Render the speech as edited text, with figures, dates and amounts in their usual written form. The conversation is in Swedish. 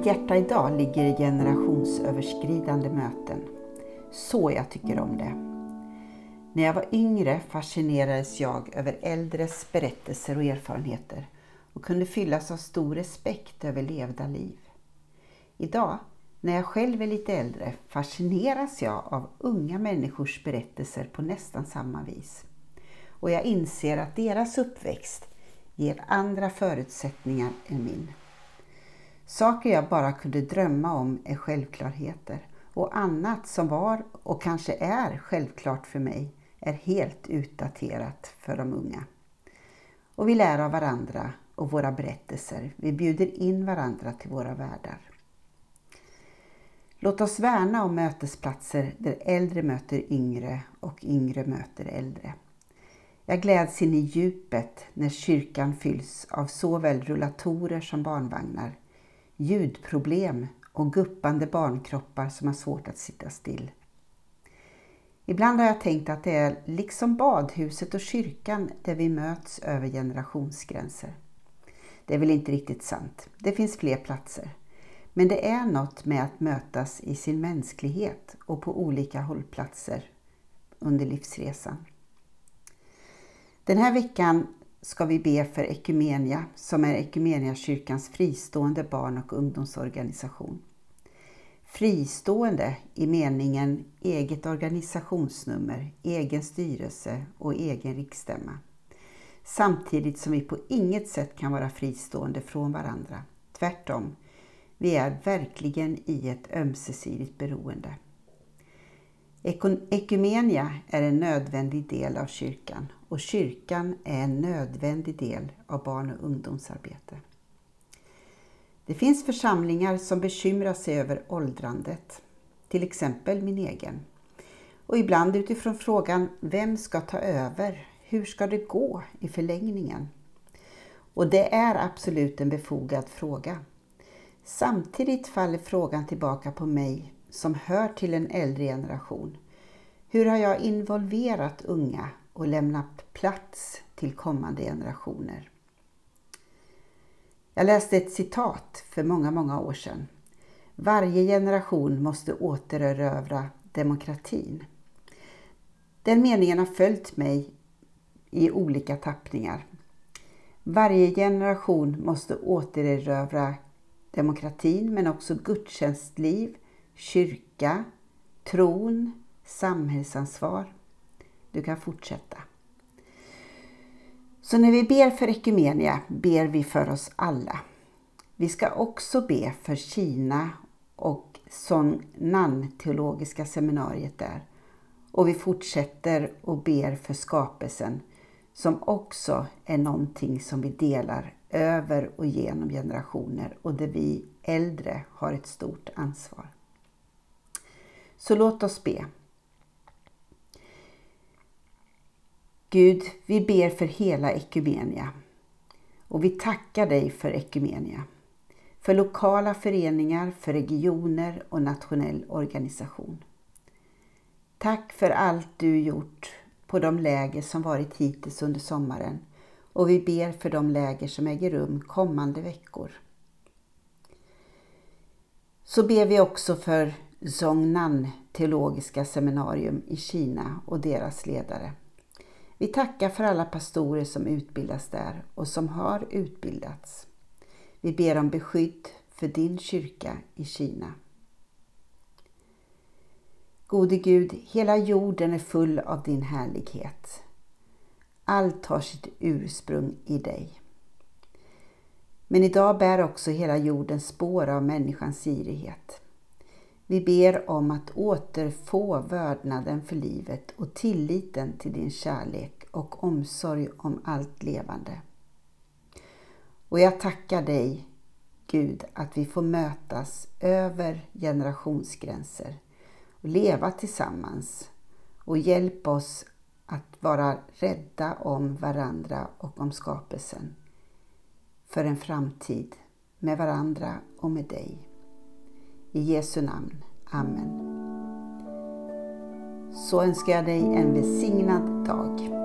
Mitt hjärta idag ligger i generationsöverskridande möten. Så jag tycker om det. När jag var yngre fascinerades jag över äldres berättelser och erfarenheter och kunde fyllas av stor respekt över levda liv. Idag, när jag själv är lite äldre, fascineras jag av unga människors berättelser på nästan samma vis. Och jag inser att deras uppväxt ger andra förutsättningar än min. Saker jag bara kunde drömma om är självklarheter, och annat som var och kanske är självklart för mig är helt utdaterat för de unga. Och vi lär av varandra och våra berättelser. Vi bjuder in varandra till våra världar. Låt oss värna om mötesplatser där äldre möter yngre och yngre möter äldre. Jag gläds in i djupet när kyrkan fylls av såväl rullatorer som barnvagnar, ljudproblem och guppande barnkroppar som har svårt att sitta still. Ibland har jag tänkt att det är liksom badhuset och kyrkan där vi möts över generationsgränser. Det är väl inte riktigt sant. Det finns fler platser. Men det är något med att mötas i sin mänsklighet och på olika hållplatser under livsresan. Den här veckan ska vi be för Equmenia, som är Equmeniakyrkans fristående barn- och ungdomsorganisation. Fristående i meningen eget organisationsnummer, egen styrelse och egen riksstämma. Samtidigt som vi på inget sätt kan vara fristående från varandra. Tvärtom, vi är verkligen i ett ömsesidigt beroende. Equmenia är en nödvändig del av kyrkan och kyrkan är en nödvändig del av barn- och ungdomsarbete. Det finns församlingar som bekymrar sig över åldrandet, till exempel min egen. Och ibland utifrån frågan, vem ska ta över? Hur ska det gå i förlängningen? Och det är absolut en befogad fråga. Samtidigt faller frågan tillbaka på mig som hör till en äldre generation. Hur har jag involverat unga och lämnat plats till kommande generationer? Jag läste ett citat för många år sedan. Varje generation måste återerövra demokratin. Den meningen har följt mig i olika tappningar. Varje generation måste återerövra demokratin, men också gudstjänstliv, kyrka, tron, samhällsansvar. Du kan fortsätta. Så när vi ber för Equmenia ber vi för oss alla. Vi ska också be för Kina och Zhong Nan teologiska seminariet där. Och vi fortsätter och ber för skapelsen, som också är någonting som vi delar över och genom generationer och där vi äldre har ett stort ansvar. Så låt oss be. Gud, vi ber för hela Equmenia och vi tackar dig för Equmenia, för lokala föreningar, för regioner och nationell organisation. Tack för allt du gjort på de läger som varit hittills under sommaren, och vi ber för de läger som äger rum kommande veckor. Så ber vi också för Zhong Nan teologiska seminarium i Kina och deras ledare. Vi tackar för alla pastorer som utbildas där och som har utbildats. Vi ber om beskydd för din kyrka i Kina. Gode Gud, hela jorden är full av din härlighet. Allt har sitt ursprung i dig. Men idag bär också hela jorden spår av människans girighet. Vi ber om att återfå värdnaden för livet och tilliten till din kärlek och omsorg om allt levande. Och jag tackar dig, Gud, att vi får mötas över generationsgränser och leva tillsammans, och hjälp oss att vara rädda om varandra och om skapelsen för en framtid med varandra och med dig. I Jesu namn. Amen. Så önskar jag dig en välsignad dag.